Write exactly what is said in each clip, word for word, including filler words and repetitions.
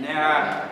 Nah.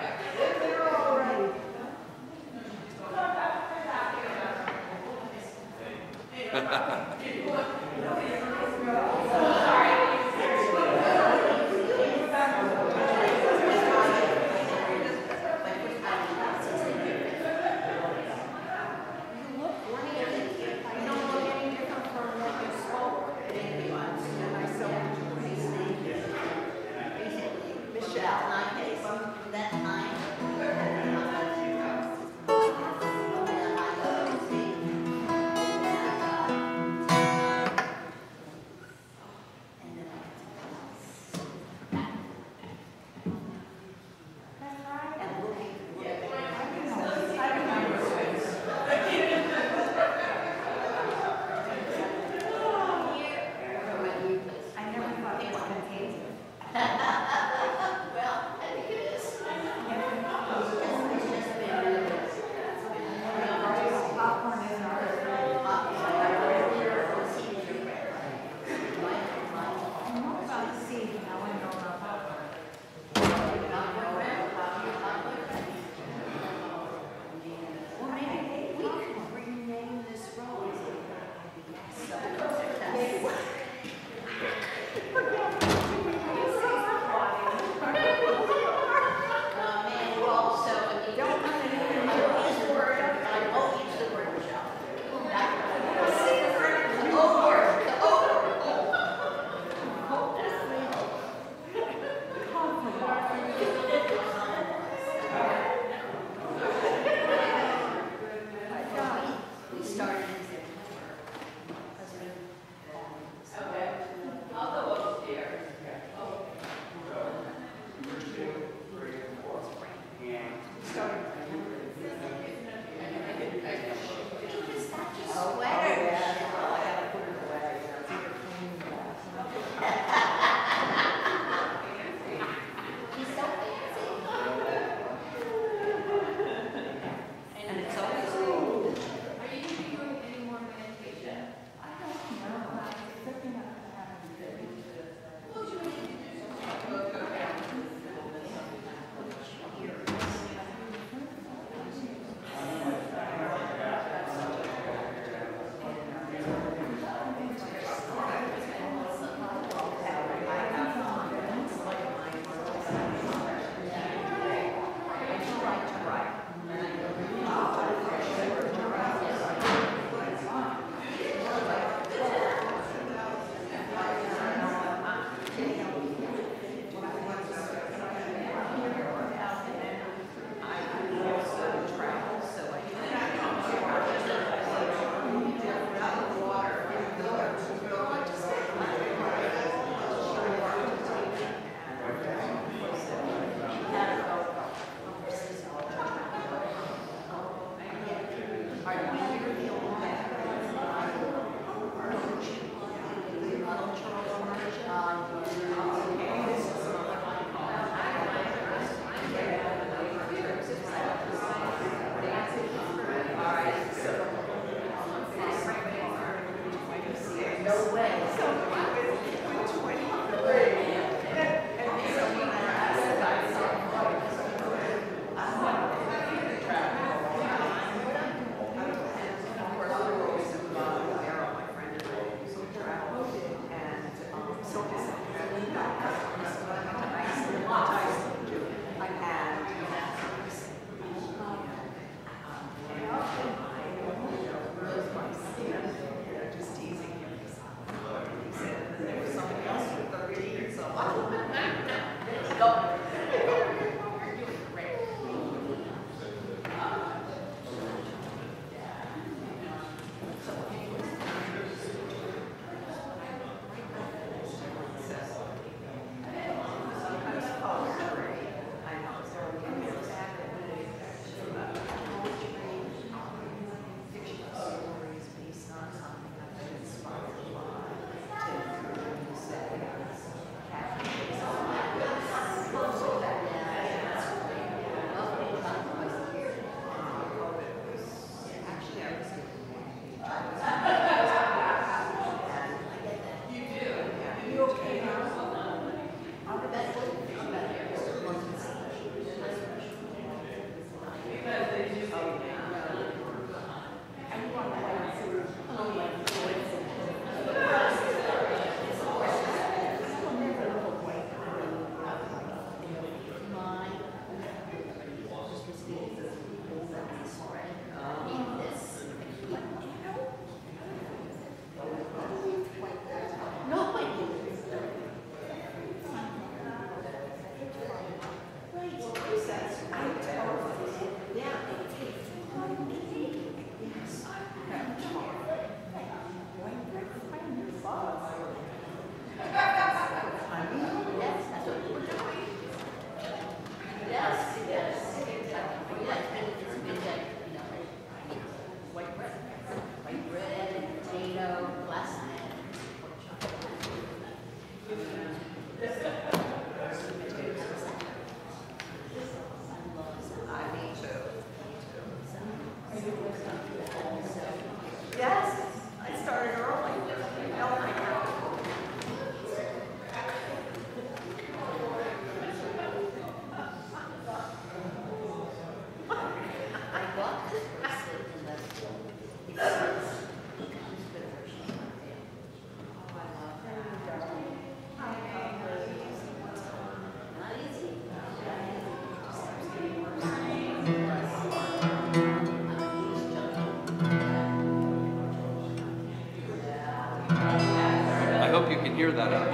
clear that up.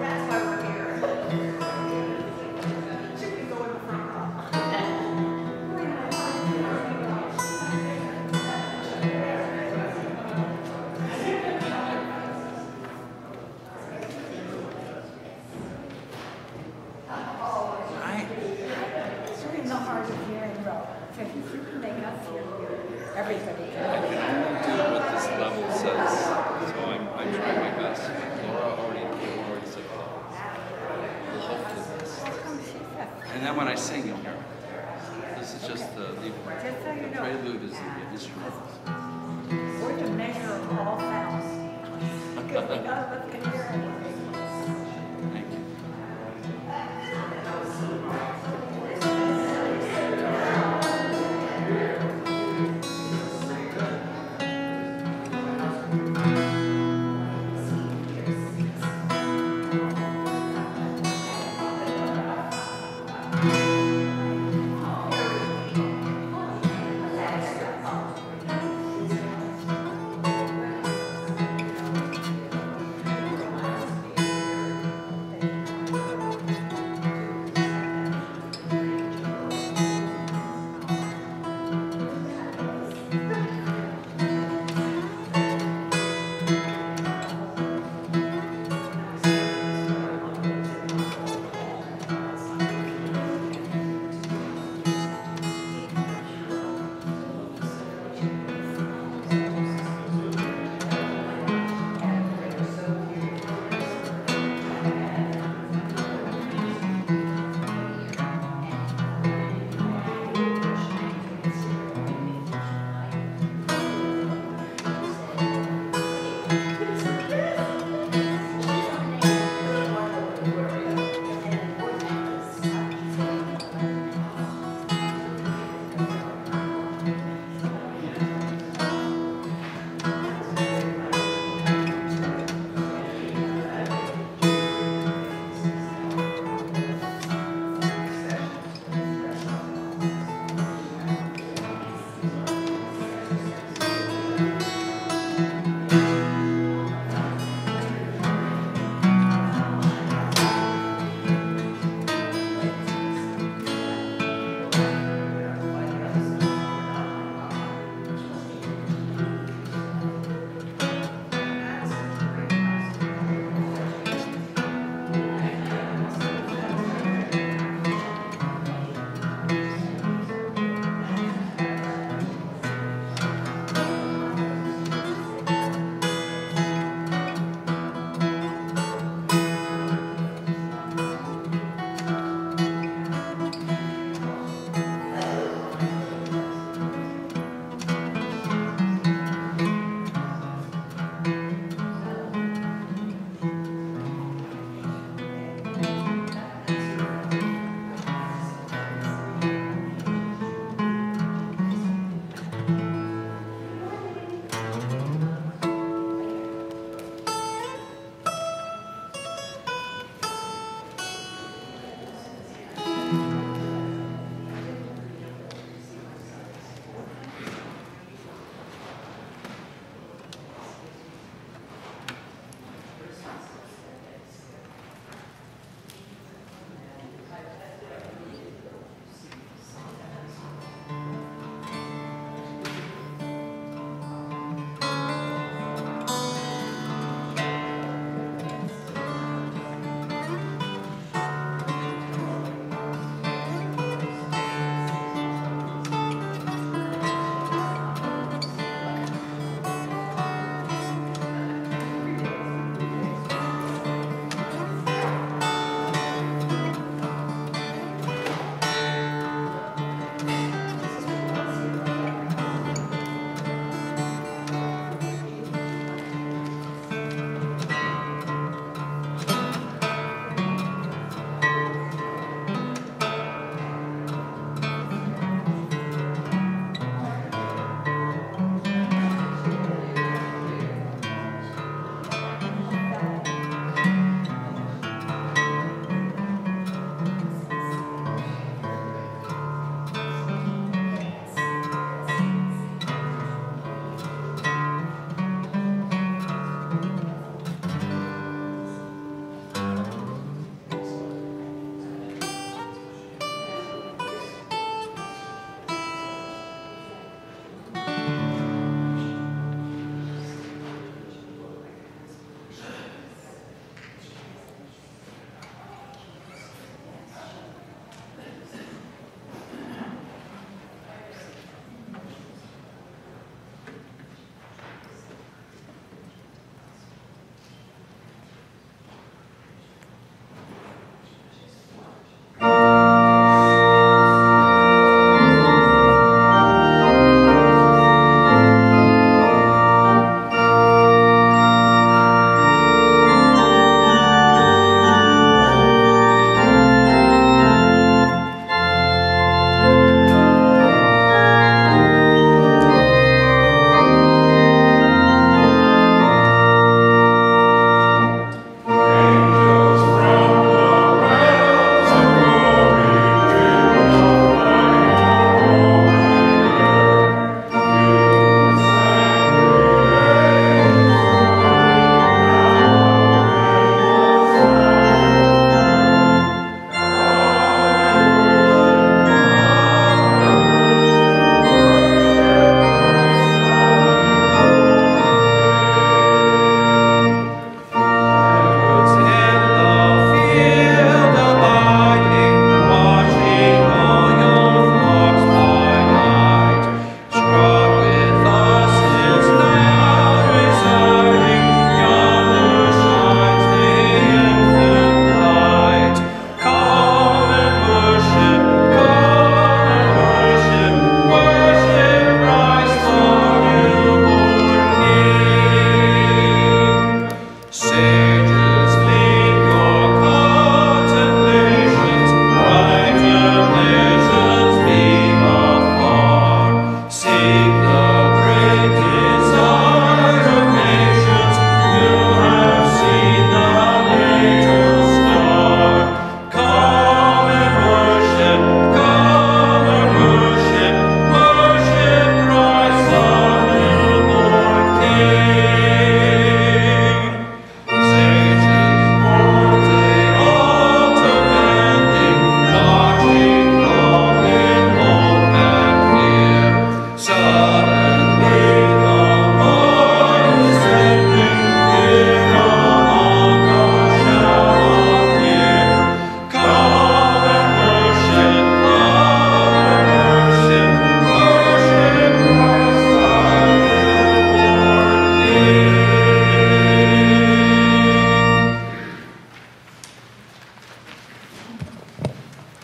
That's why we're here. Should we go in the front row? Right. It's really not hard to hear in row. You can make us hear everybody. I can do what this level says, so I'm, I'm trying my best. Laura already, already said levels. We'll hope for this. And then when I sing, you'll hear it. This is just the lead. The prelude is the instrumental. We're the measure of all sounds. Because none of us can hear anything.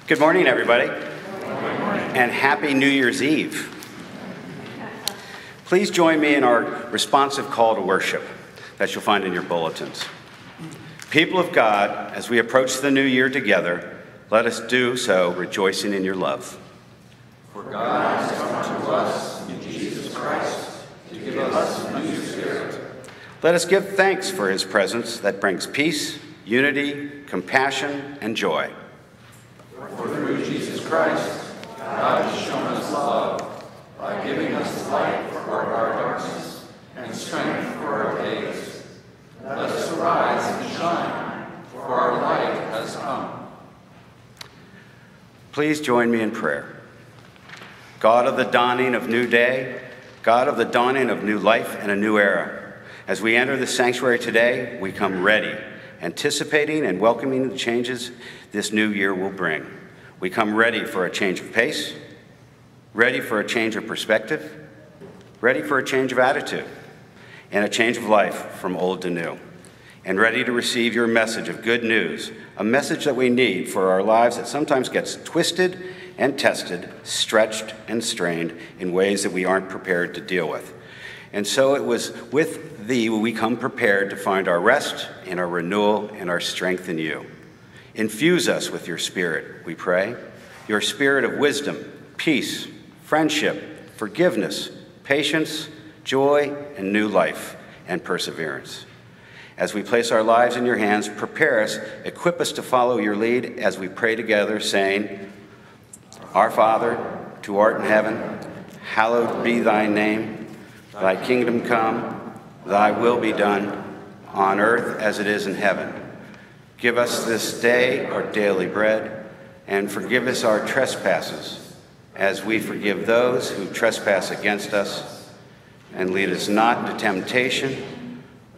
Good morning, everybody, Good morning. And happy New Year's Eve. Please join me in our responsive call to worship that you'll find in your bulletins. People of God, as we approach the new year together, let us do so rejoicing in your love. For God has come to us in Jesus Christ to give us a new spirit. Let us give thanks for his presence that brings peace, unity, compassion, and joy. For through Jesus Christ, God has shown us love by giving us light for our darkness and strength for our days. Let us arise and shine, for our light has come. Please join me in prayer. God of the dawning of new day, God of the dawning of new life and a new era, as we enter the sanctuary today, we come ready, anticipating and welcoming the changes this new year will bring. We come ready for a change of pace, ready for a change of perspective, ready for a change of attitude, and a change of life from old to new, and ready to receive your message of good news, a message that we need for our lives that sometimes gets twisted and tested, stretched and strained in ways that we aren't prepared to deal with. And so it was with thee we come prepared to find our rest and our renewal and our strength in you. Infuse us with your spirit, we pray, your spirit of wisdom, peace, friendship, forgiveness, patience, joy, and new life, and perseverance. As we place our lives in your hands, prepare us, equip us to follow your lead as we pray together, saying, Our Father, who art in heaven, hallowed be thy name. Thy kingdom come, thy will be done, on earth as it is in heaven. Give us this day our daily bread, and forgive us our trespasses, as we forgive those who trespass against us. And lead us not into temptation,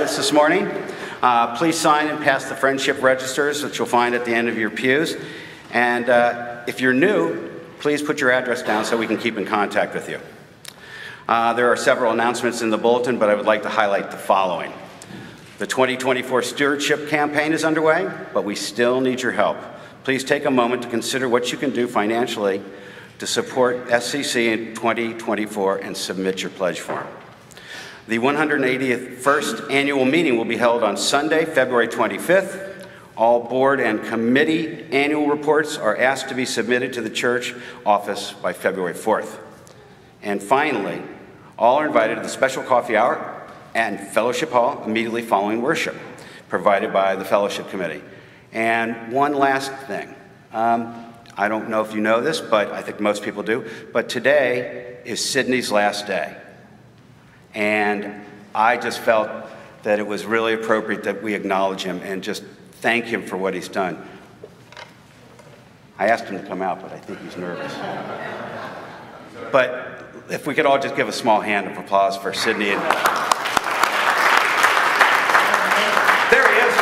This morning. Uh, please sign and pass the friendship registers that you'll find at the end of your pews. And uh, if you're new, please put your address down so we can keep in contact with you. Uh, there are several announcements in the bulletin, but I would like to highlight the following. The twenty twenty-four Stewardship Campaign is underway, but we still need your help. Please take a moment to consider what you can do financially to support S C C in twenty twenty-four and submit your pledge form. The one hundred eighty-first annual meeting will be held on Sunday, February twenty-fifth. All board and committee annual reports are asked to be submitted to the church office by February fourth. And finally, all are invited to the special coffee hour and fellowship hall immediately following worship, provided by the fellowship committee. And one last thing. Um, I don't know if you know this, but I think most people do, but today is Sydney's last day. And I just felt that it was really appropriate that we acknowledge him and just thank him for what he's done. I asked him to come out, but I think he's nervous. But if we could all just give a small hand of applause for Sydney. And there he is.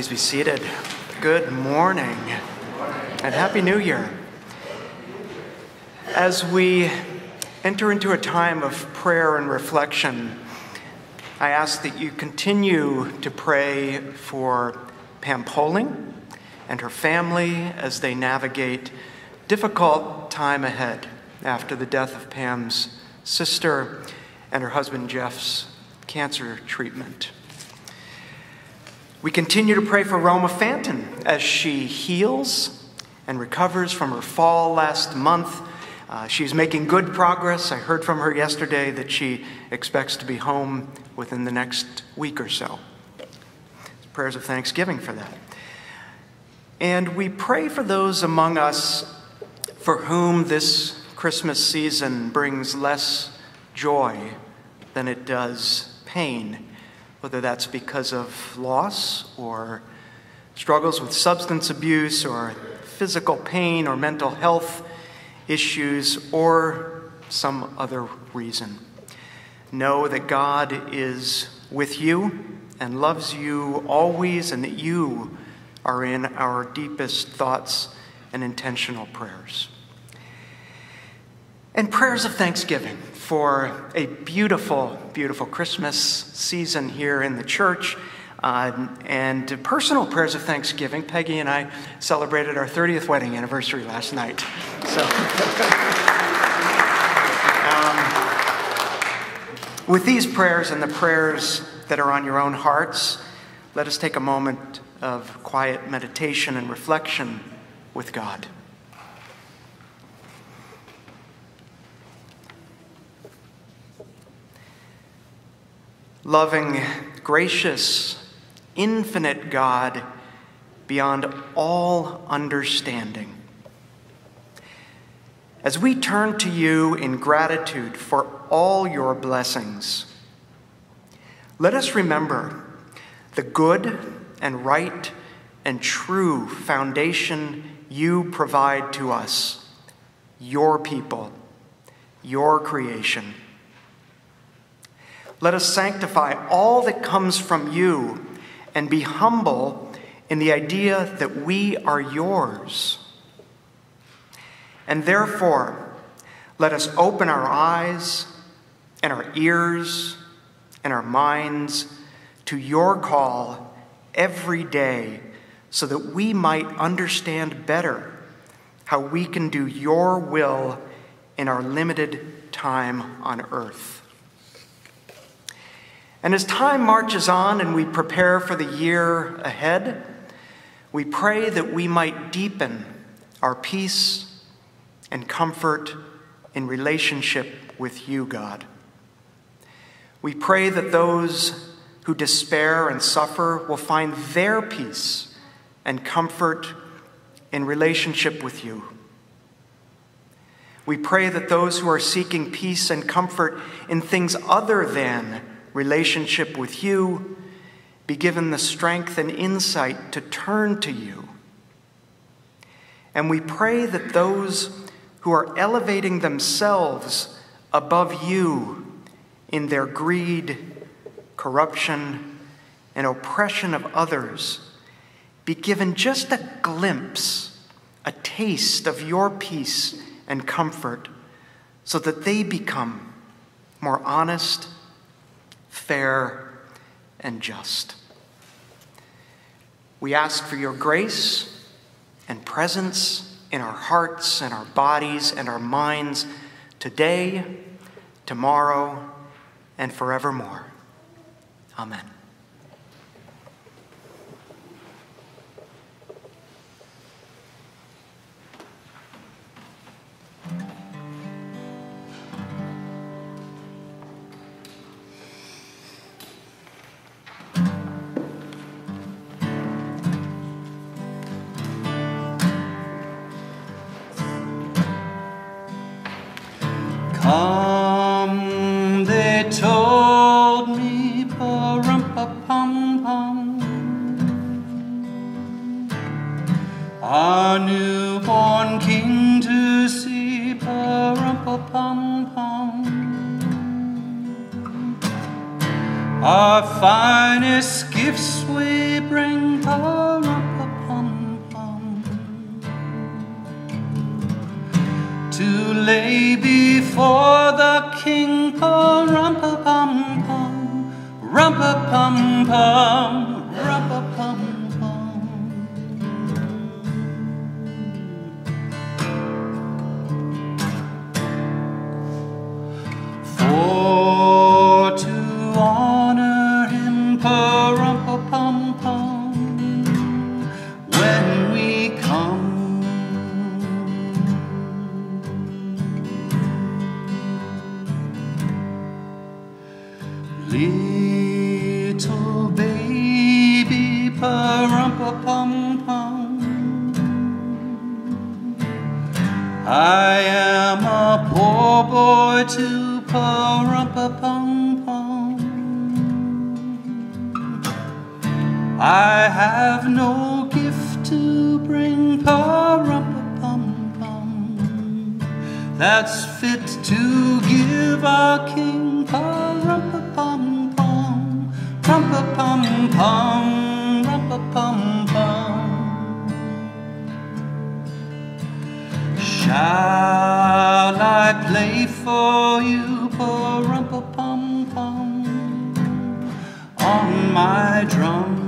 Please be seated. Good morning and Happy New Year. As we enter into a time of prayer and reflection, I ask that you continue to pray for Pam Poling and her family as they navigate difficult time ahead after the death of Pam's sister and her husband Jeff's cancer treatment. We continue to pray for Roma Fanton as she heals and recovers from her fall last month. Uh, she's making good progress. I heard from her yesterday that she expects to be home within the next week or so. Prayers of thanksgiving for that. And we pray for those among us for whom this Christmas season brings less joy than it does pain, whether that's because of loss or struggles with substance abuse or physical pain or mental health issues or some other reason. Know that God is with you and loves you always, and that you are in our deepest thoughts and intentional prayers. And prayers of thanksgiving for a beautiful, beautiful Christmas season here in the church. Uh, and personal prayers of thanksgiving. Peggy and I celebrated our thirtieth wedding anniversary last night. So, um, with these prayers and the prayers that are on your own hearts, let us take a moment of quiet meditation and reflection with God. Loving, gracious, infinite God, beyond all understanding, as we turn to you in gratitude for all your blessings, let us remember the good and right and true foundation you provide to us, your people, your creation. Let us sanctify all that comes from you and be humble in the idea that we are yours. And therefore, let us open our eyes and our ears and our minds to your call every day, so that we might understand better how we can do your will in our limited time on earth. And as time marches on and we prepare for the year ahead, we pray that we might deepen our peace and comfort in relationship with you, God. We pray that those who despair and suffer will find their peace and comfort in relationship with you. We pray that those who are seeking peace and comfort in things other than relationship with you be given the strength and insight to turn to you. And we pray that those who are elevating themselves above you in their greed, corruption, and oppression of others be given just a glimpse, a taste of your peace and comfort, so that they become more honest, fair, and just. We ask for your grace and presence in our hearts and our bodies and our minds today, tomorrow, and forevermore. Amen. Come, they told me, ba-rum-pa-pum-pum, our newborn king to see, ba-rum-pa-pum-pum. Our finest gifts we bring down upon him to lay before the King. Oh, rum-pa-pum-pum, rum-pa-pum-pum, rum-pa-pum-pum. When we come, little baby, pa-rum-pa-pum-pum, I am a poor boy to pa-rum-pa-pum-pum. I have no gift to bring, pa-rum-pa-pum-pum, that's fit to give our King, pa-rum-pa-pum-pum, rum-pa-pum-pum, rum-pa-pum-pum. Shall I play for you, pa-rum-pa-pum-pum, on my drum?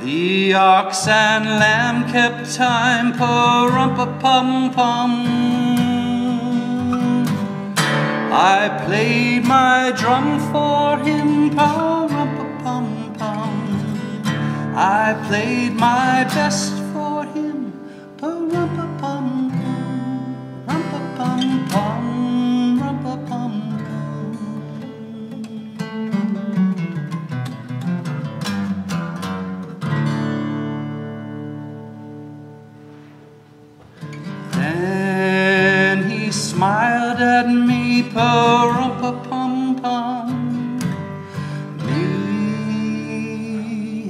The ox and lamb kept time, pa-rum-pa-pum-pum. I played my drum for him, pa-rum-pa-pum-pum. I played my best for him, pa-rum-pa-pum-pum, rum-pa-pum-pum, rum-pa-pum-pum. Then he smiled at me, pa-rum-pa-pum-pum, me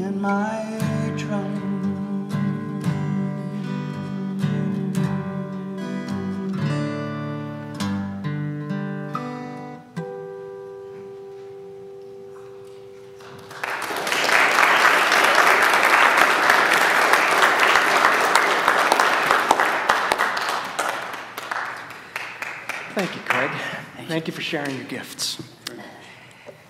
and my drum. Thank you, Craig. Thank, Thank you. you for sharing your gifts.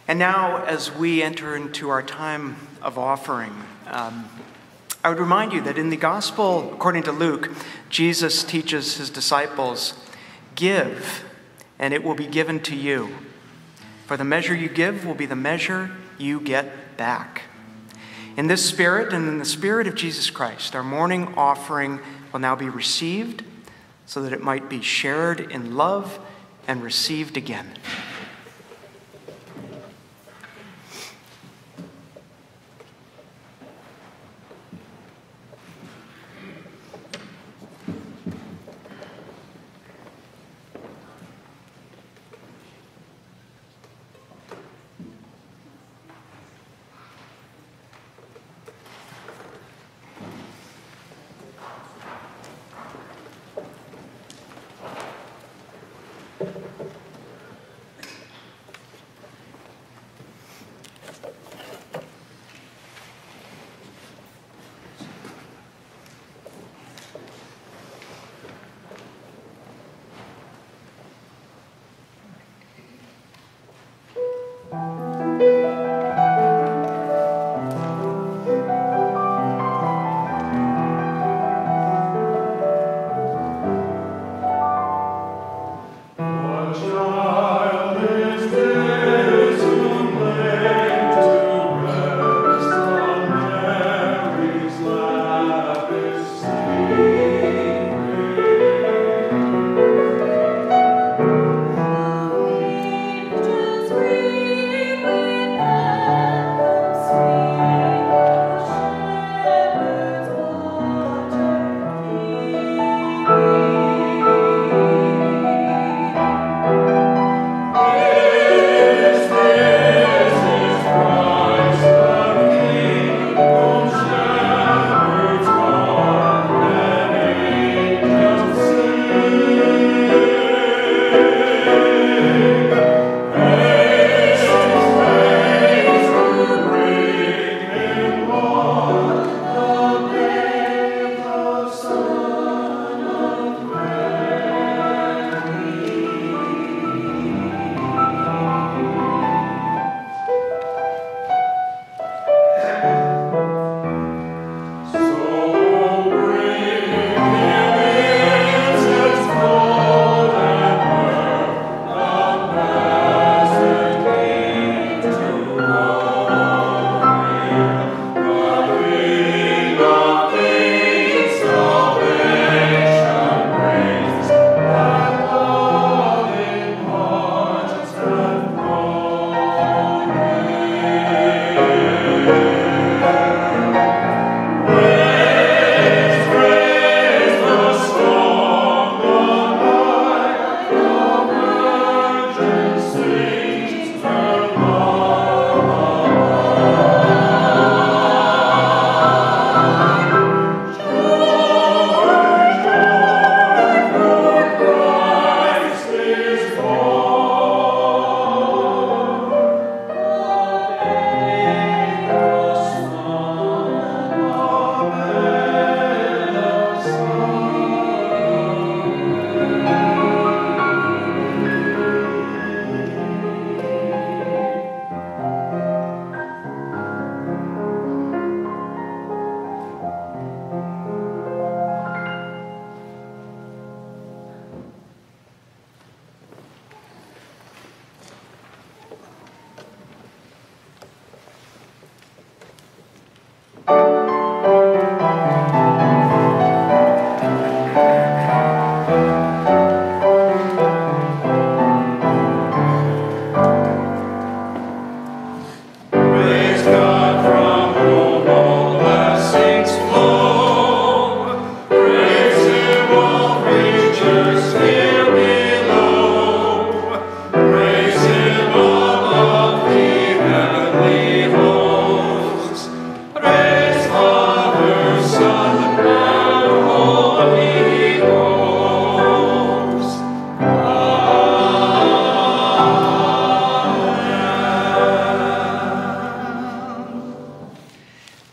And now, as we enter into our time of offering, um, I would remind you that in the Gospel, according to Luke, Jesus teaches his disciples, give, and it will be given to you. For the measure you give will be the measure you get back. In this spirit, and in the spirit of Jesus Christ, our morning offering will now be received, so that it might be shared in love and received again.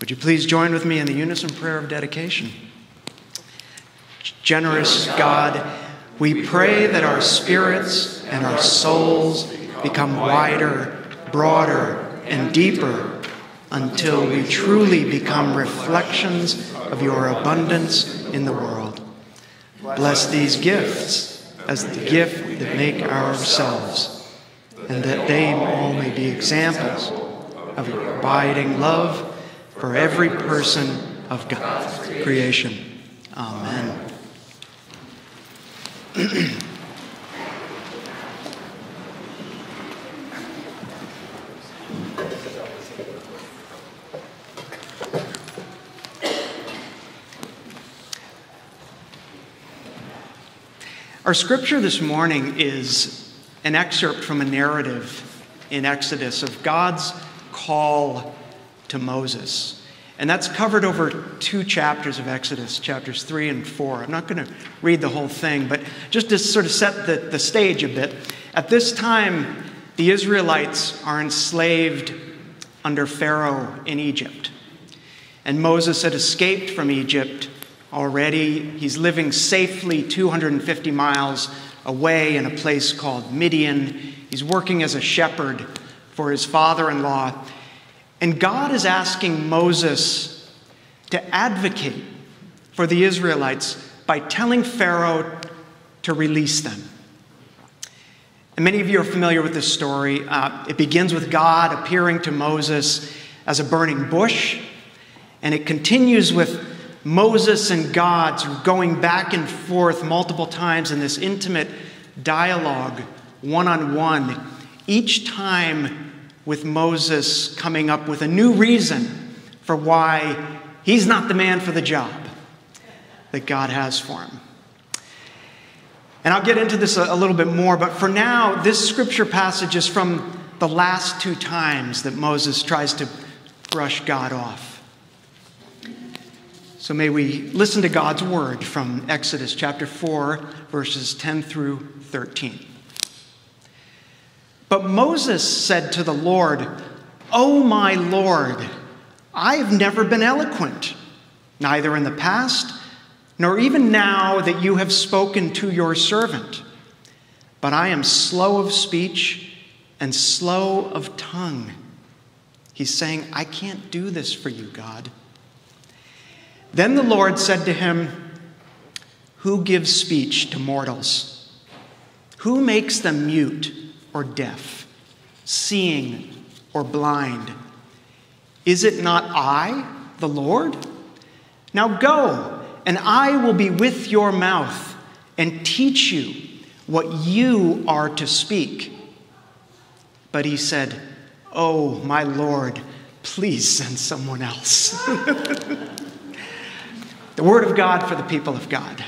Would you please join with me in the unison prayer of dedication? Generous God, we pray that our spirits and our souls become wider, broader, and deeper until we truly become reflections of your abundance in the world. Bless these gifts as the gift that make ourselves, and that they all may be examples of your abiding love for every person of God's creation. Amen. Our scripture this morning is an excerpt from a narrative in Exodus of God's call to Moses. And that's covered over two chapters of Exodus, chapters three and four. I'm not going to read the whole thing, but just to sort of set the, the stage a bit. At this time, the Israelites are enslaved under Pharaoh in Egypt. And Moses had escaped from Egypt already. He's living safely two hundred fifty miles away in a place called Midian. He's working as a shepherd for his father-in-law. And God is asking Moses to advocate for the Israelites by telling Pharaoh to release them. And many of you are familiar with this story. Uh, it begins with God appearing to Moses as a burning bush, and it continues with Moses and God going back and forth multiple times in this intimate dialogue, one-on-one, each time with Moses coming up with a new reason for why he's not the man for the job that God has for him. And I'll get into this a, a little bit more, but for now, this scripture passage is from the last two times that Moses tries to brush God off. So may we listen to God's word from Exodus chapter four, verses ten through thirteen. But Moses said to the Lord, "O my Lord, I've never been eloquent, neither in the past, nor even now that you have spoken to your servant. But I am slow of speech and slow of tongue." He's saying, I can't do this for you, God. Then the Lord said to him, "Who gives speech to mortals? Who makes them mute or deaf, seeing or blind? Is it not I, the Lord? Now go, and I will be with your mouth and teach you what you are to speak." But he said, "Oh, my Lord, please send someone else." The word of God for the people of God.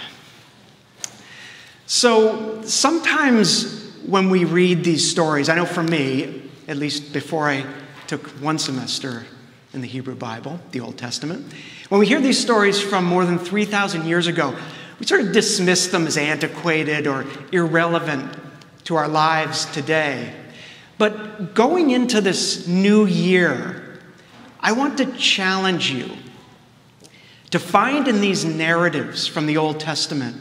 So sometimes when we read these stories, I know for me, at least before I took one semester in the Hebrew Bible, the Old Testament, when we hear these stories from more than three thousand years ago, we sort of dismiss them as antiquated or irrelevant to our lives today. But going into this new year, I want to challenge you to find in these narratives from the Old Testament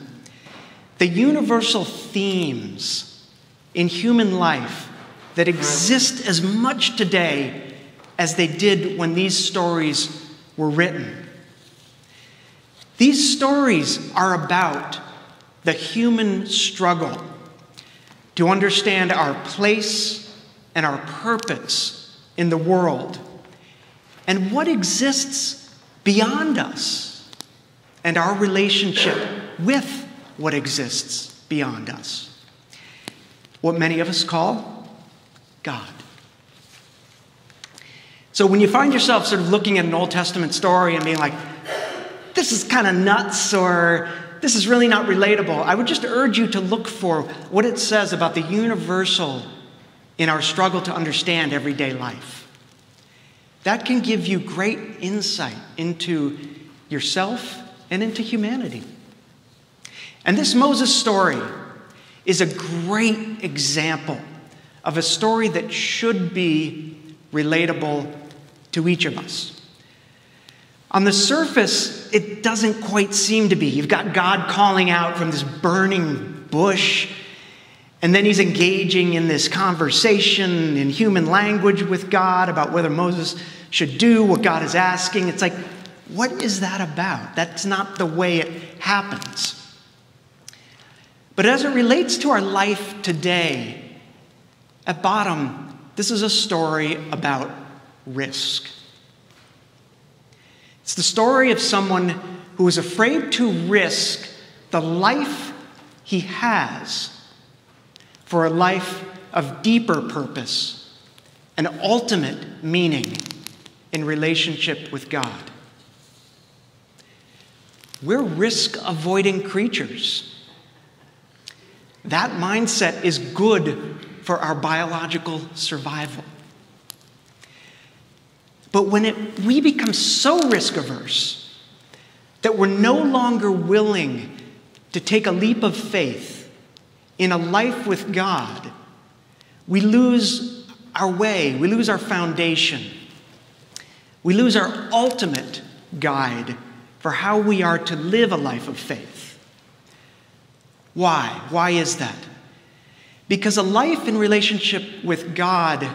the universal themes in human life that exist as much today as they did when these stories were written. These stories are about the human struggle to understand our place and our purpose in the world and what exists beyond us, and our relationship with what exists beyond us, what many of us call God. So when you find yourself sort of looking at an Old Testament story and being like, this is kind of nuts, or this is really not relatable, I would just urge you to look for what it says about the universal in our struggle to understand everyday life. That can give you great insight into yourself and into humanity. And this Moses story is a great example of a story that should be relatable to each of us. On the surface, it doesn't quite seem to be. You've got God calling out from this burning bush, and then he's engaging in this conversation in human language with God about whether Moses should do what God is asking. It's like, what is that about? That's not the way it happens. But as it relates to our life today, at bottom, this is a story about risk. It's the story of someone who is afraid to risk the life he has for a life of deeper purpose and ultimate meaning in relationship with God. We're risk-avoiding creatures. That mindset is good for our biological survival. But when it, we become so risk-averse that we're no longer willing to take a leap of faith in a life with God, we lose our way, we lose our foundation, we lose our ultimate guide for how we are to live a life of faith. Why? Why is that? Because a life in relationship with God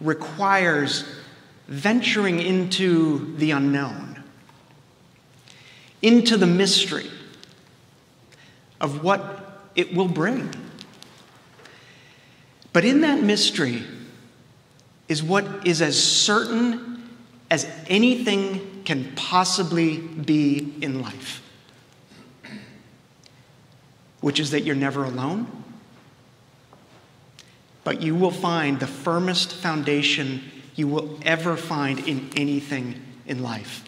requires venturing into the unknown, into the mystery of what it will bring. But in that mystery is what is as certain as anything can possibly be in life, which is that you're never alone, but you will find the firmest foundation you will ever find in anything in life.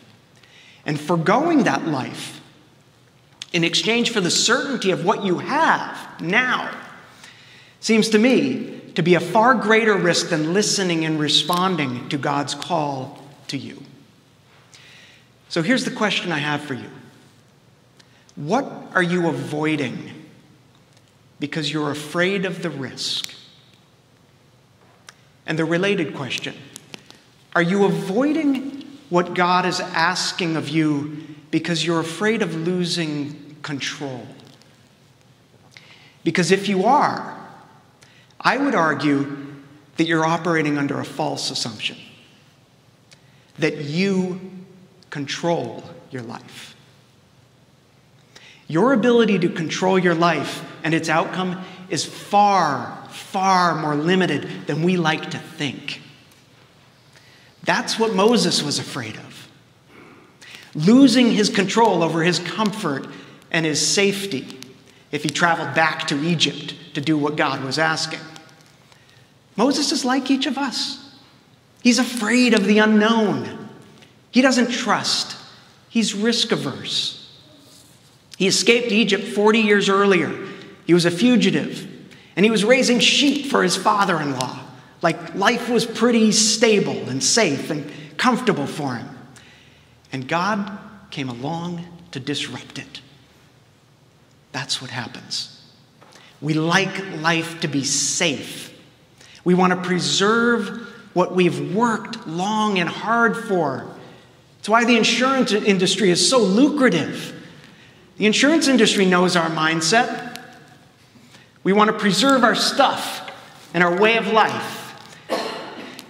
And forgoing that life in exchange for the certainty of what you have now seems to me to be a far greater risk than listening and responding to God's call to you. So here's the question I have for you. What are you avoiding because you're afraid of the risk? And the related question, are you avoiding what God is asking of you because you're afraid of losing control? Because if you are, I would argue that you're operating under a false assumption, that you control your life. Your ability to control your life and its outcome is far, far more limited than we like to think. That's what Moses was afraid of. Losing his control over his comfort and his safety if he traveled back to Egypt to do what God was asking. Moses is like each of us. He's afraid of the unknown. He doesn't trust. He's risk-averse. He escaped Egypt forty years earlier. He was a fugitive, and he was raising sheep for his father-in-law. Like, life was pretty stable and safe and comfortable for him. And God came along to disrupt it. That's what happens. We like life to be safe. We want to preserve what we've worked long and hard for. It's why the insurance industry is so lucrative. The insurance industry knows our mindset. We want to preserve our stuff and our way of life.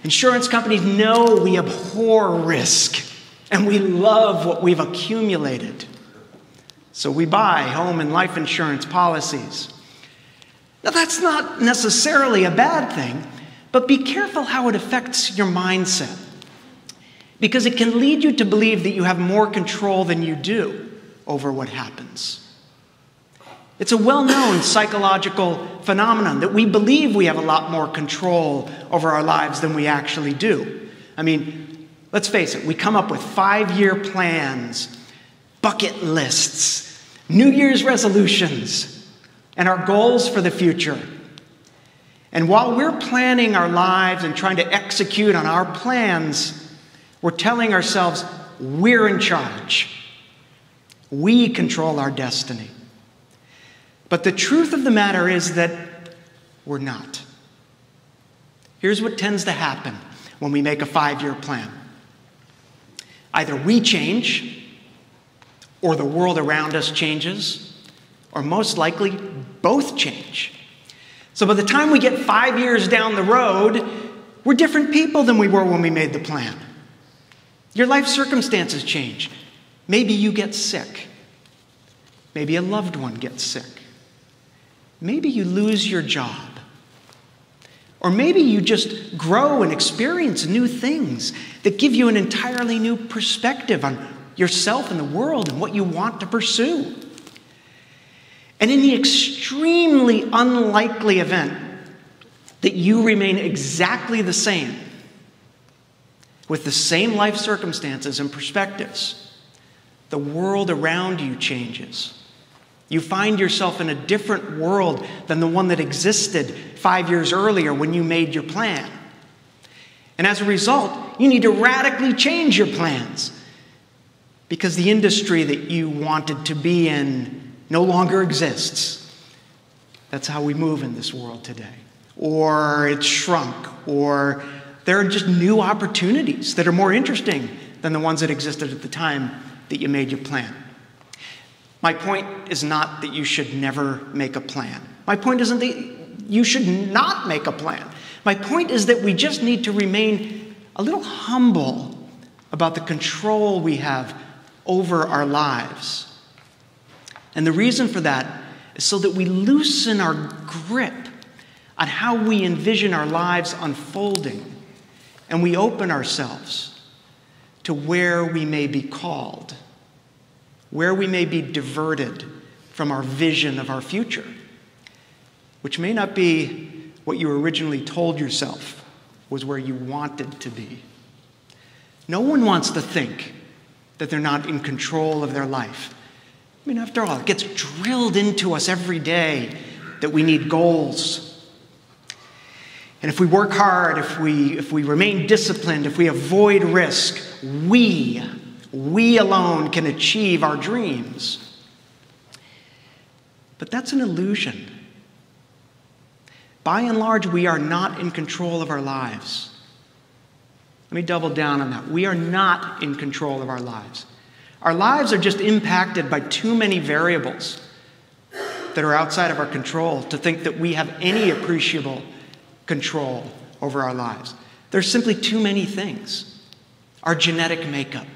Insurance companies know we abhor risk, and we love what we've accumulated. So we buy home and life insurance policies. Now, that's not necessarily a bad thing, but be careful how it affects your mindset, because it can lead you to believe that you have more control than you do over what happens. It's a well-known psychological phenomenon that we believe we have a lot more control over our lives than we actually do. I mean, let's face it, we come up with five-year plans, bucket lists, New Year's resolutions, and our goals for the future. And while we're planning our lives and trying to execute on our plans, we're telling ourselves we're in charge. We control our destiny. But the truth of the matter is that we're not. Here's what tends to happen when we make a five-year plan. Either we change, or the world around us changes, or most likely, both change. So by the time we get five years down the road, we're different people than we were when we made the plan. Your life circumstances change. Maybe you get sick. Maybe a loved one gets sick. Maybe you lose your job. Or maybe you just grow and experience new things that give you an entirely new perspective on yourself and the world and what you want to pursue. And in the extremely unlikely event that you remain exactly the same, with the same life circumstances and perspectives, the world around you changes. You find yourself in a different world than the one that existed five years earlier when you made your plan. And as a result, you need to radically change your plans because the industry that you wanted to be in no longer exists. That's how we move in this world today. Or it's shrunk, or there are just new opportunities that are more interesting than the ones that existed at the time that you made your plan. My point is not that you should never make a plan. My point isn't that you should not make a plan. My point is that we just need to remain a little humble about the control we have over our lives. And the reason for that is so that we loosen our grip on how we envision our lives unfolding, and we open ourselves to where we may be called, where we may be diverted from our vision of our future, which may not be what you originally told yourself was where you wanted to be. No one wants to think that they're not in control of their life. I mean, after all, it gets drilled into us every day that we need goals. And if we work hard, if we, if we remain disciplined, if we avoid risk, we We alone can achieve our dreams. But that's an illusion. By and large, we are not in control of our lives. Let me double down on that. We are not in control of our lives. Our lives are just impacted by too many variables that are outside of our control to think that we have any appreciable control over our lives. There's simply too many things. Our genetic makeup,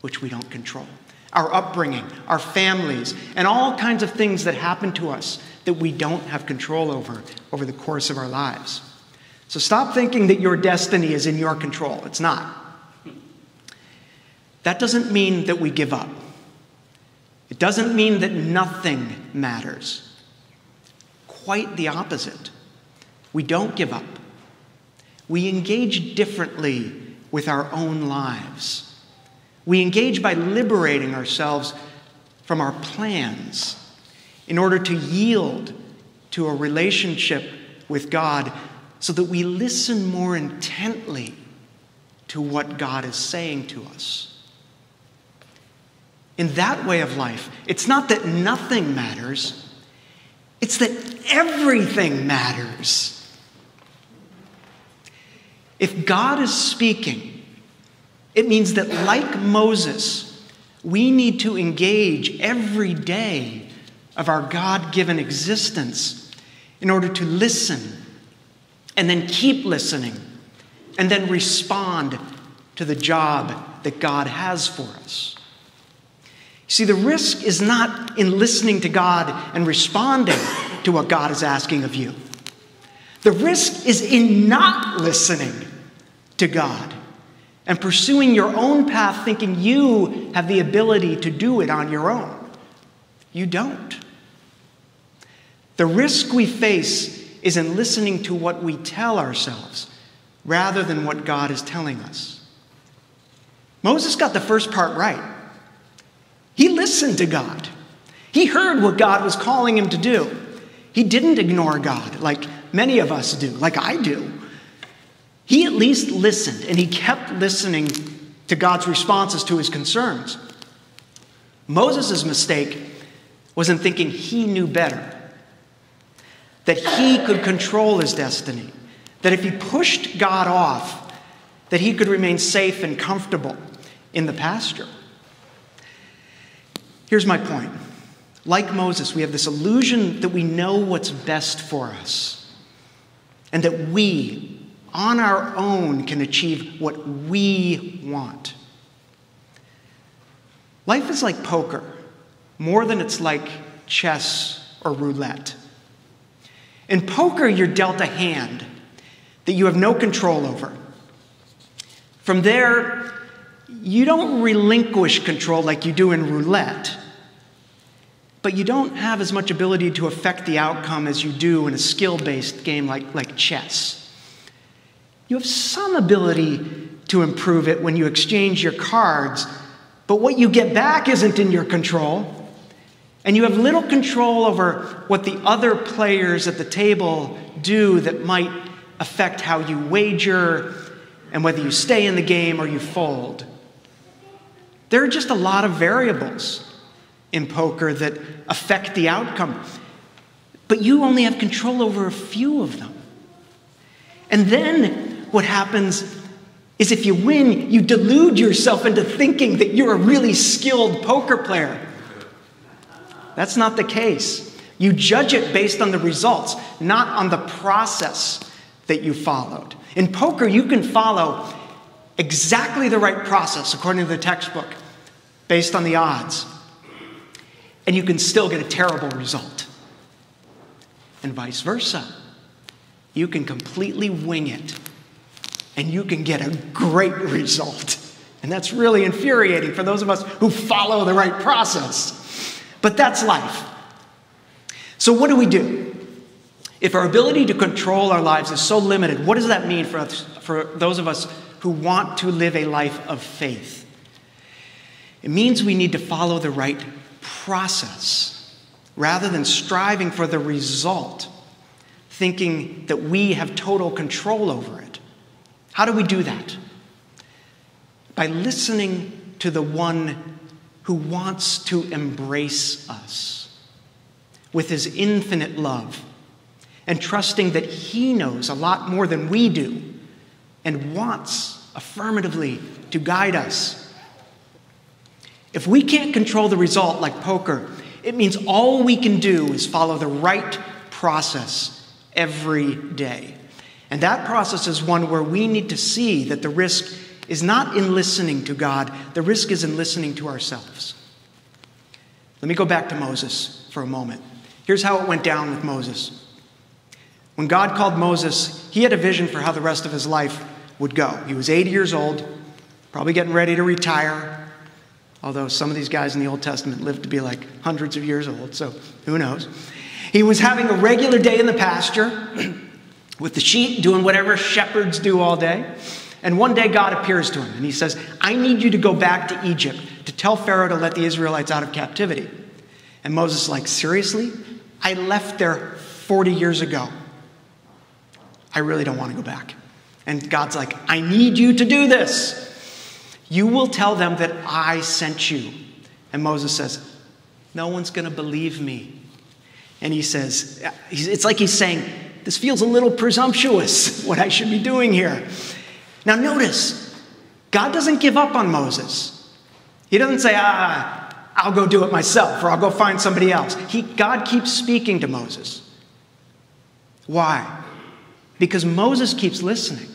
which we don't control, our upbringing, our families, and all kinds of things that happen to us that we don't have control over over the course of our lives. So stop thinking that your destiny is in your control. It's not. That doesn't mean that we give up. It doesn't mean that nothing matters. Quite the opposite. We don't give up. We engage differently with our own lives. We engage by liberating ourselves from our plans in order to yield to a relationship with God so that we listen more intently to what God is saying to us. In that way of life, it's not that nothing matters, it's that everything matters. If God is speaking, it means that, like Moses, we need to engage every day of our God-given existence in order to listen and then keep listening and then respond to the job that God has for us. You see, the risk is not in listening to God and responding to what God is asking of you. The risk is in not listening to God and pursuing your own path, thinking you have the ability to do it on your own. You don't. The risk we face is in listening to what we tell ourselves rather than what God is telling us. Moses got the first part right. He listened to God. He heard what God was calling him to do. He didn't ignore God like many of us do, like I do. He at least listened, and he kept listening to God's responses to his concerns. Moses' mistake was in thinking he knew better, that he could control his destiny, that if he pushed God off, that he could remain safe and comfortable, in the pasture. Here's my point. Like Moses, we have this illusion that we know what's best for us and that we, on our own, can achieve what we want. Life is like poker more than it's like chess or roulette. In poker, you're dealt a hand that you have no control over. From there, you don't relinquish control like you do in roulette, but you don't have as much ability to affect the outcome as you do in a skill-based game like, like chess. You have some ability to improve it when you exchange your cards, but what you get back isn't in your control, and you have little control over what the other players at the table do that might affect how you wager and whether you stay in the game or you fold. There are just a lot of variables in poker that affect the outcome, but you only have control over a few of them. And then what happens is if you win, you delude yourself into thinking that you're a really skilled poker player. That's not the case. You judge it based on the results, not on the process that you followed. In poker, you can follow exactly the right process according to the textbook, based on the odds, and you can still get a terrible result. And vice versa. You can completely wing it, and you can get a great result. And that's really infuriating for those of us who follow the right process. But that's life. So what do we do? If our ability to control our lives is so limited, what does that mean for us, for those of us who want to live a life of faith? It means we need to follow the right process rather than striving for the result, thinking that we have total control over it. How do we do that? By listening to the one who wants to embrace us with his infinite love, and trusting that he knows a lot more than we do and wants affirmatively to guide us. If we can't control the result like poker, it means all we can do is follow the right process every day. And that process is one where we need to see that the risk is not in listening to God, the risk is in listening to ourselves. Let me go back to Moses for a moment. Here's how it went down with Moses. When God called Moses, he had a vision for how the rest of his life would go. He was eighty years old, probably getting ready to retire, although some of these guys in the Old Testament lived to be like hundreds of years old, so who knows. He was having a regular day in the pasture with the sheep, doing whatever shepherds do all day. And one day God appears to him and he says, "I need you to go back to Egypt to tell Pharaoh to let the Israelites out of captivity." And Moses is like, "Seriously? I left there forty years ago. I really don't want to go back." And God's like, "I need you to do this. You will tell them that I sent you." And Moses says, "No one's going to believe me." And he says, it's like he's saying, this feels a little presumptuous, what I should be doing here. Now notice, God doesn't give up on Moses. He doesn't say, ah, I'll go do it myself, or I'll go find somebody else. He, God keeps speaking to Moses. Why? Because Moses keeps listening.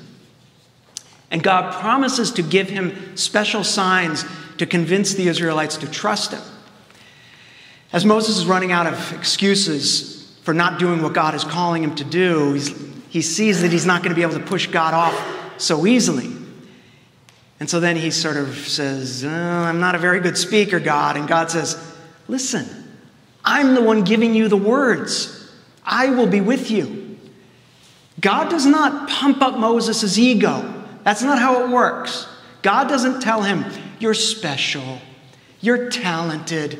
And God promises to give him special signs to convince the Israelites to trust him. As Moses is running out of excuses for not doing what God is calling him to do, he's, he sees that he's not going to be able to push God off so easily. And so then he sort of says, oh, I'm not a very good speaker, God. And God says, listen, I'm the one giving you the words. I will be with you. God does not pump up Moses' ego. That's not how it works. God doesn't tell him, you're special, you're talented,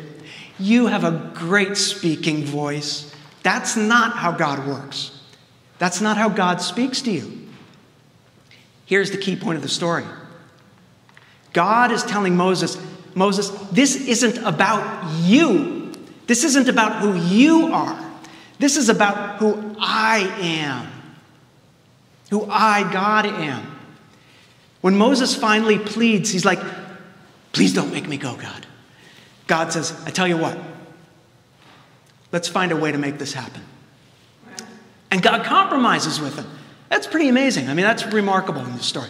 you have a great speaking voice. That's not how God works. That's not how God speaks to you. Here's the key point of the story. God is telling Moses, Moses, this isn't about you. This isn't about who you are. This is about who I am. Who I, God, am. When Moses finally pleads, he's like, Please don't make me go, God. God says, I tell you what, let's find a way to make this happen. And God compromises with him. That's pretty amazing. I mean, that's remarkable in this story.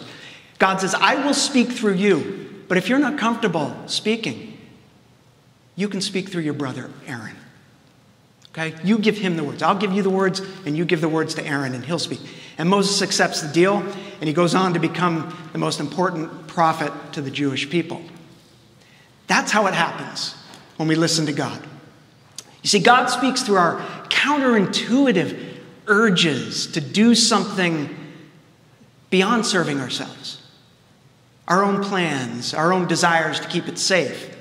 God says, I will speak through you, but if you're not comfortable speaking, you can speak through your brother, Aaron. Okay? You give him the words. I'll give you the words, and you give the words to Aaron, and he'll speak. And Moses accepts the deal, and he goes on to become the most important prophet to the Jewish people. That's how it happens when we listen to God. You see, God speaks through our counterintuitive urges to do something beyond serving ourselves, our own plans, our own desires to keep it safe.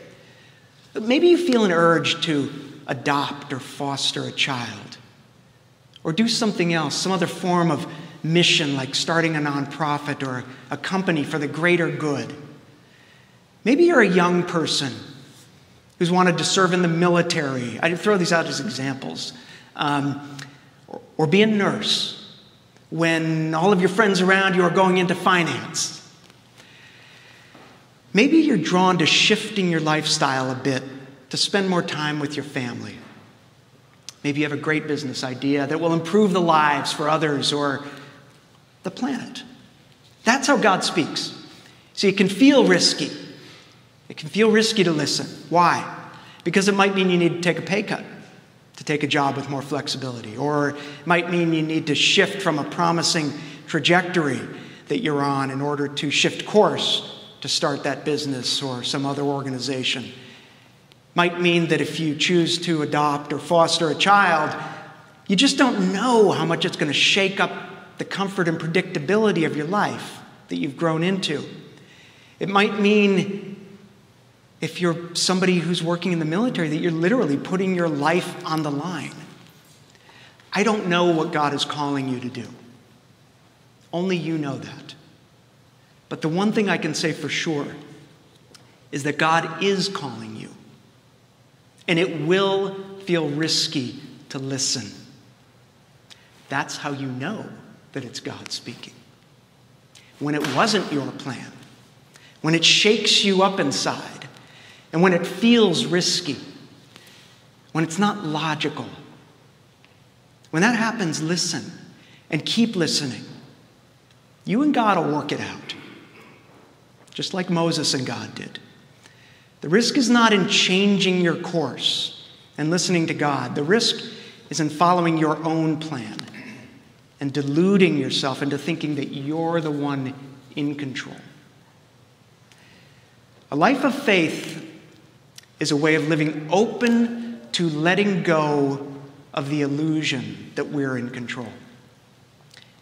Maybe you feel an urge to adopt or foster a child, or do something else, some other form of mission like starting a nonprofit or a company for the greater good. Maybe you're a young person who's wanted to serve in the military. I throw these out as examples. Um, or be a nurse when all of your friends around you are going into finance. Maybe you're drawn to shifting your lifestyle a bit to spend more time with your family. Maybe you have a great business idea that will improve the lives for others or the planet. That's how God speaks. See, it can feel risky. It can feel risky to listen. Why? Because it might mean you need to take a pay cut to take a job with more flexibility, or it might mean you need to shift from a promising trajectory that you're on in order to shift course to start that business or some other organization. It might mean that if you choose to adopt or foster a child, you just don't know how much it's going to shake up the comfort and predictability of your life that you've grown into. It might mean, if you're somebody who's working in the military, that you're literally putting your life on the line. I don't know what God is calling you to do. Only you know that. But the one thing I can say for sure is that God is calling you. And it will feel risky to listen. That's how you know that it's God speaking. When it wasn't your plan, when it shakes you up inside, and when it feels risky, when it's not logical, when that happens, listen and keep listening. You and God will work it out, just like Moses and God did. The risk is not in changing your course and listening to God. The risk is in following your own plan and deluding yourself into thinking that you're the one in control. A life of faith is a way of living open to letting go of the illusion that we're in control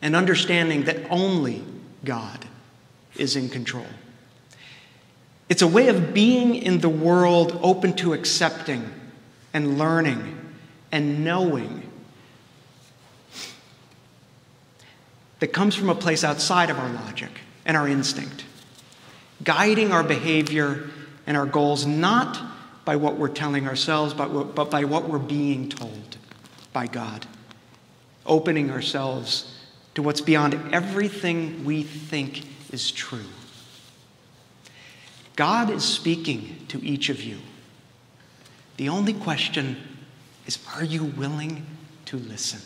and understanding that only God is in control. It's a way of being in the world open to accepting and learning and knowing that comes from a place outside of our logic and our instinct, guiding our behavior and our goals not by what we're telling ourselves, but, but by what we're being told by God. Opening ourselves to what's beyond everything we think is true. God is speaking to each of you. The only question is, are you willing to listen?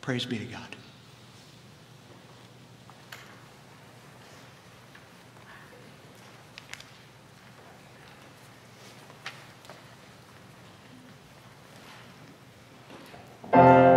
Praise be to God. Oh,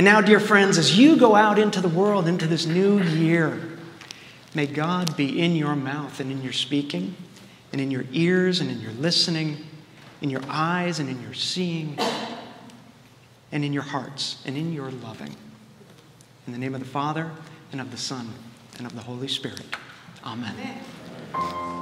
And now, dear friends, as you go out into the world, into this new year, may God be in your mouth and in your speaking, and in your ears and in your listening, in your eyes and in your seeing, and in your hearts and in your loving. In the name of the Father, and of the Son, and of the Holy Spirit. Amen. Amen.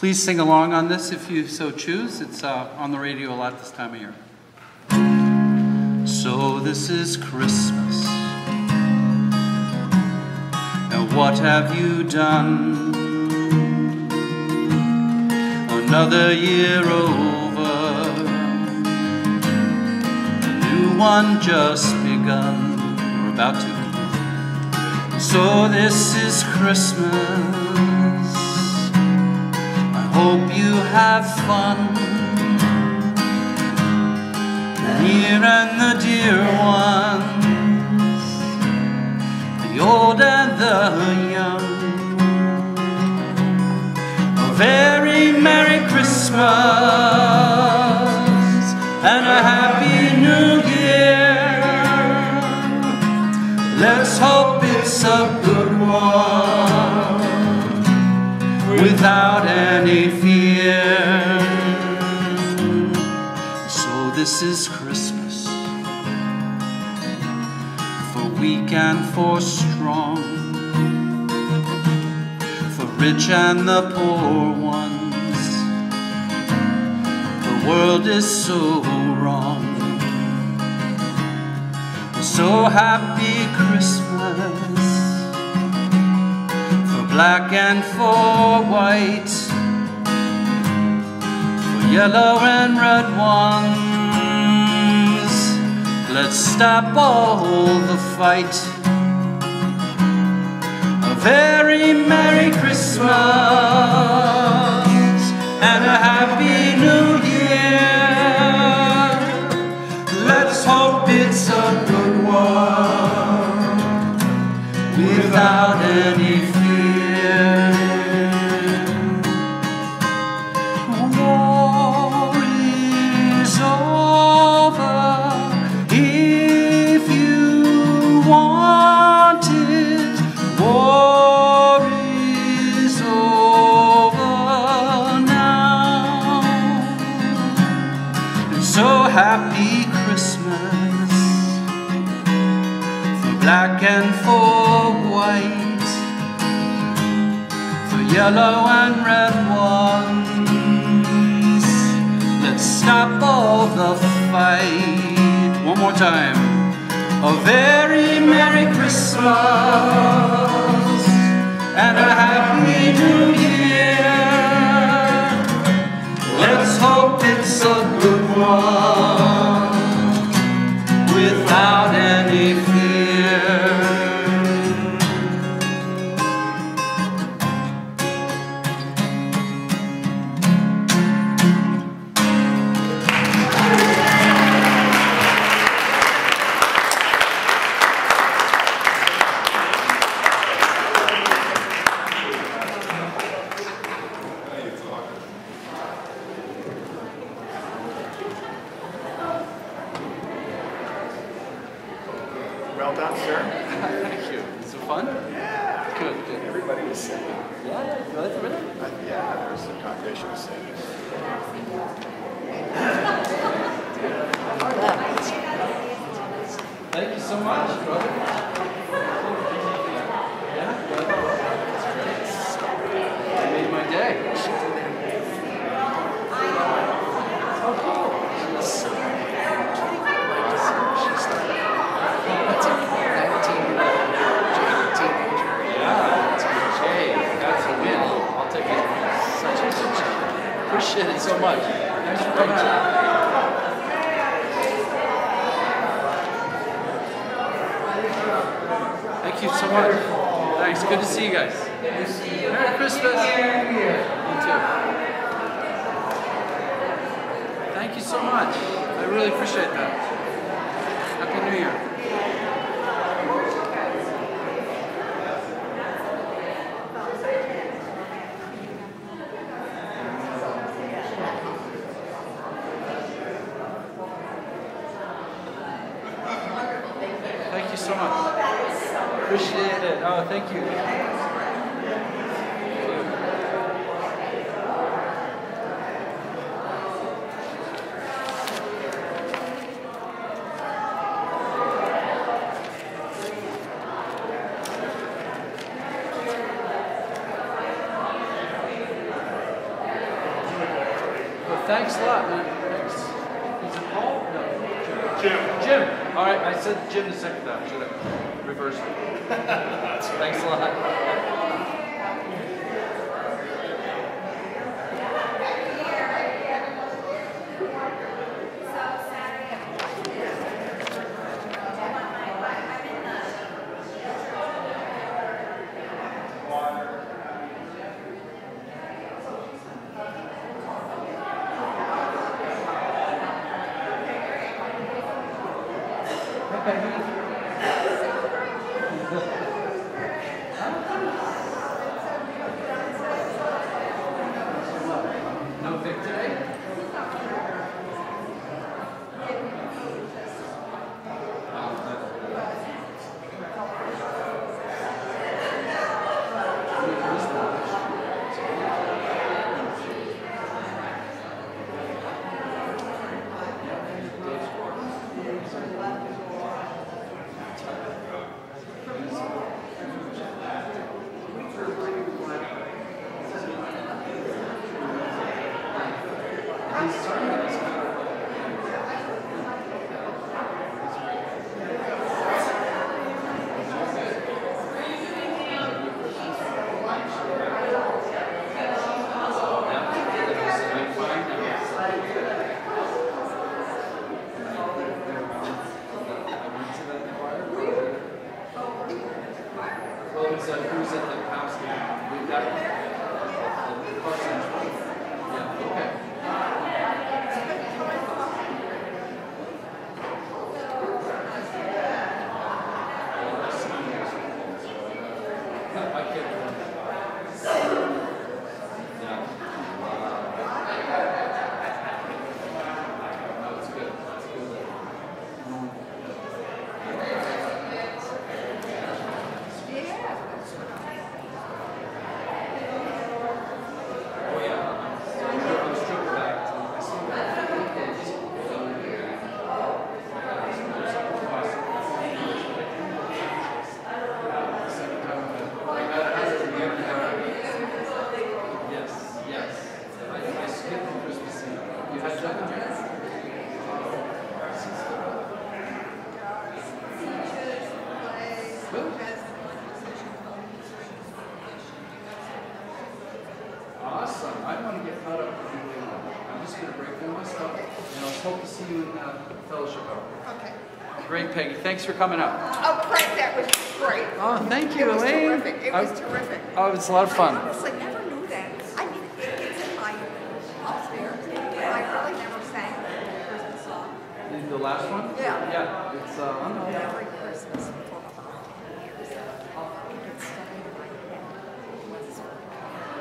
Please sing along on this if you so choose. It's uh, on the radio a lot this time of year. So this is Christmas. Now what have you done? Another year over, a new one just begun. We're about to. So this is Christmas. Hope you have fun, the near and the dear ones, the old and the young. A very Merry Christmas and a Happy New Year. Let's hope it's a good one, without any fear. So this is Christmas, for weak and for strong, for rich and the poor ones. The world is so wrong. So happy Christmas, black and for white, for yellow and red ones. Let's stop all the fight. very Merry Christmas and a Happy New Year. Let's hope it's a good one without any fear. War is over if you want it. War is over now. And so happy Christmas for black and for white, for yellow and red ones. Let's stop all the fight. One more time. A very Merry Christmas and a Happy New Year. Let's hope it's a good one without any fear. Well done, sir. Thank you. Is it fun? Yeah. Good, good. Everybody was singing. Yeah, yeah. You like the rhythm? Uh, yeah, there was some congregation was singing. Thank you so much, brother. Yeah, brother. That's great. You made my day. Oh, cool. Appreciate it so much. Thanks for coming out. Thank you so much. Thanks. Good to see you guys. Good to see you. Merry Christmas. You too. Thank you so much. I really appreciate that. Happy New Year. So much. Appreciate it. Oh, thank you. Well, thanks a lot, man. Thanks. Is it Paul? No. Jim. Jim. All right, I said Jim the second time. Should I reverse it? Thanks a lot. Thank you. No victory. Who's at the hope to see you in uh, Fellowship Hour. Okay. Great, Peggy. Thanks for coming up. Oh, Craig, that was great. Oh, thank you, Elaine. It was terrific. It was I, terrific. Oh, it was a lot of fun. I honestly never knew that. I mean, it, it's in my upstairs, and I really never sang the Christmas song. The last one? Yeah. Yeah. It's uh, I don't know. Every Christmas.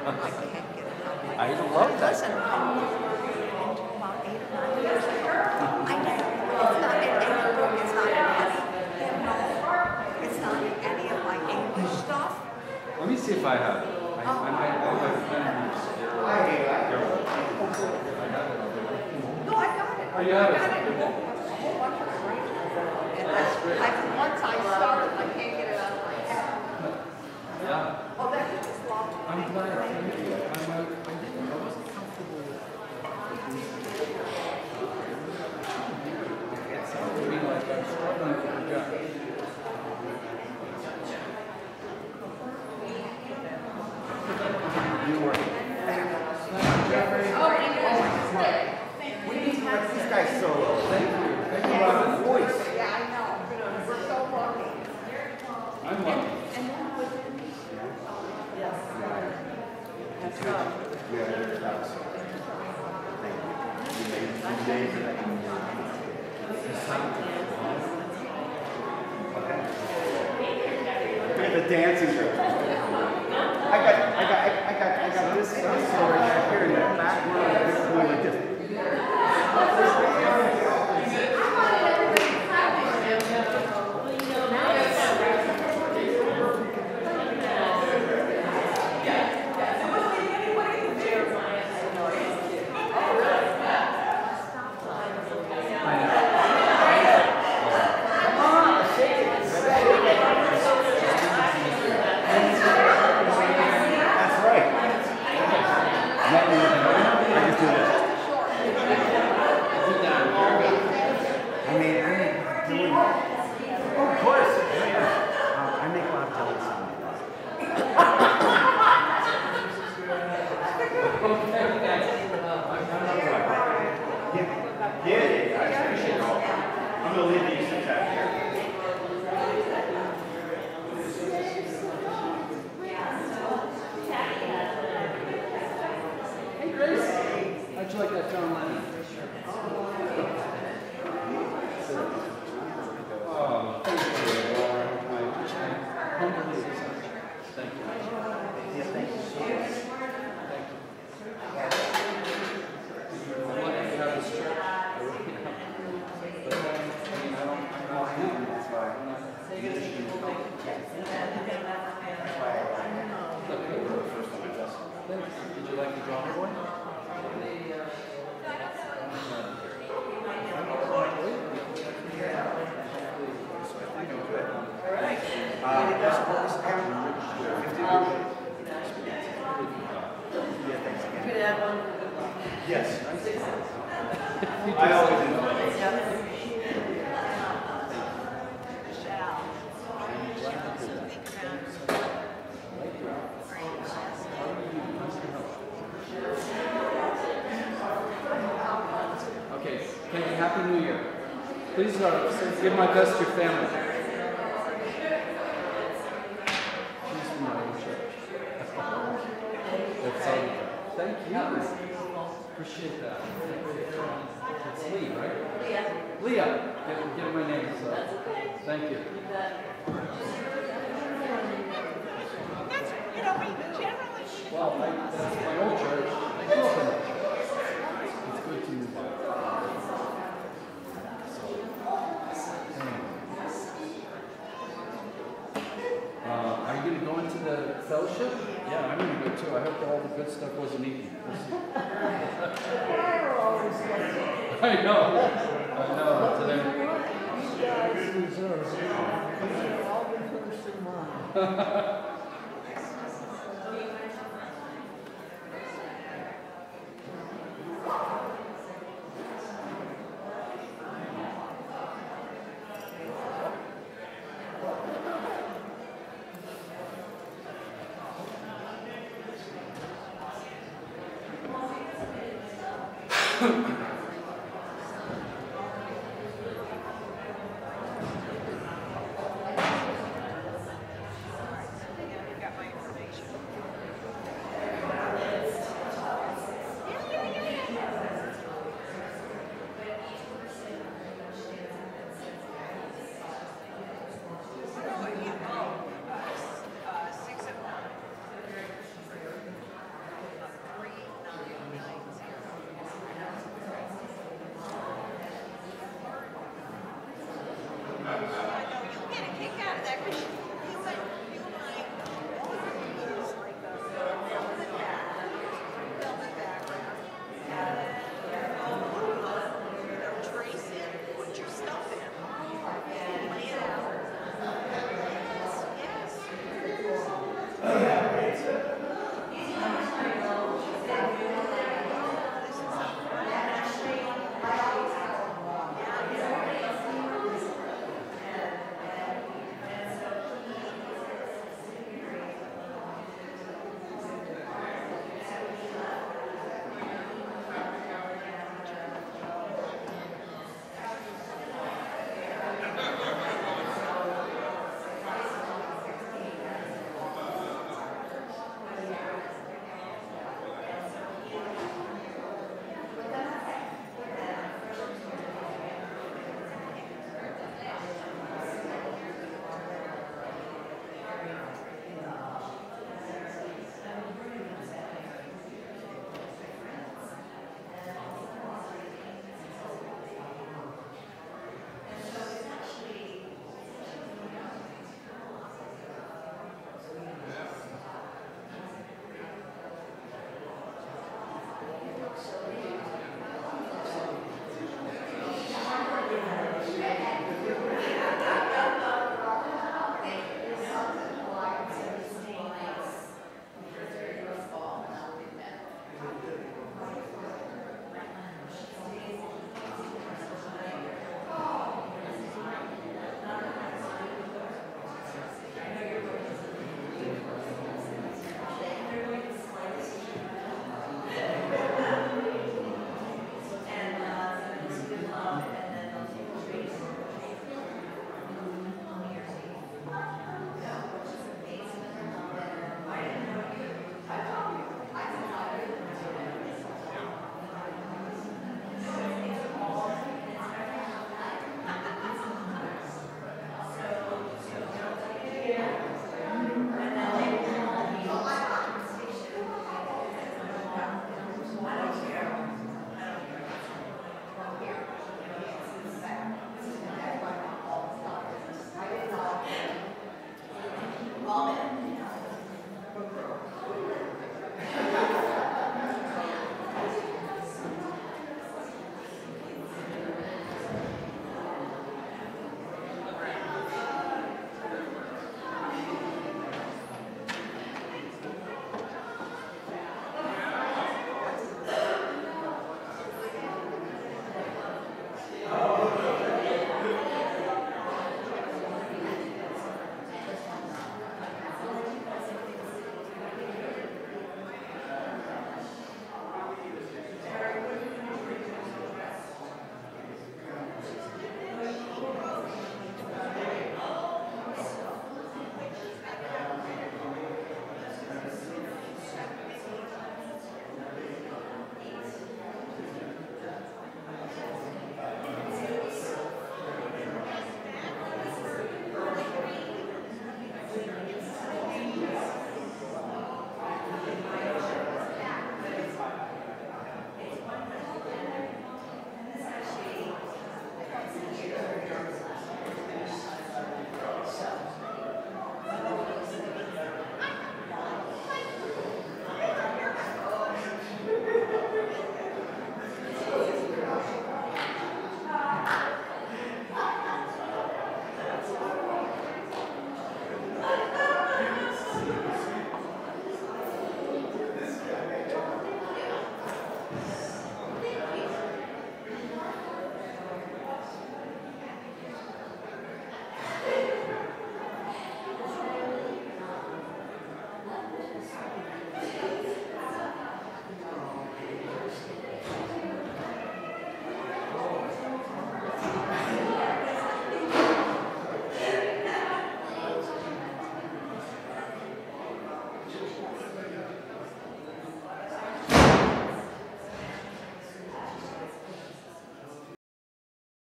I can't get it out. I love that. Listen, I moved into about eight or nine years ago. I know. It's not in any book. It's not in any. No. It's not in any of my English stuff. Let me see if I have it. I, oh. I might have it. No, I got it. Oh, you have it? I got it. A whole bunch of it. And that's great. I, once I started, I can't get it out of my head. Yeah. Oh, that is lovely. I'm glad. I, I, I wasn't comfortable with it. It's hard to be like I'm struggling with the gut. You were. We need to let this guy solo. Thank you. Thank you for the voice. Yeah, I know. We're so lucky. I'm lucky. Yeah, the dancing girl. I got, I got, I got, I got this story right here in the back room. Really different. I wanted everybody to clap. Give my best to your family. She's from my own church. That's all. Thank you. Appreciate that. It's Lee, right? Leah. Leah. Get, get my name. So. Thank you. That's, you know, we generally... Well, I, that's my old church. I grew up in that church. It's good to you. Fellowship? Yeah, I'm going to go too. I hope all the good stuff wasn't eaten. I know. I know. Today. You guys deserve it. You've all been finishing mine. Hmm.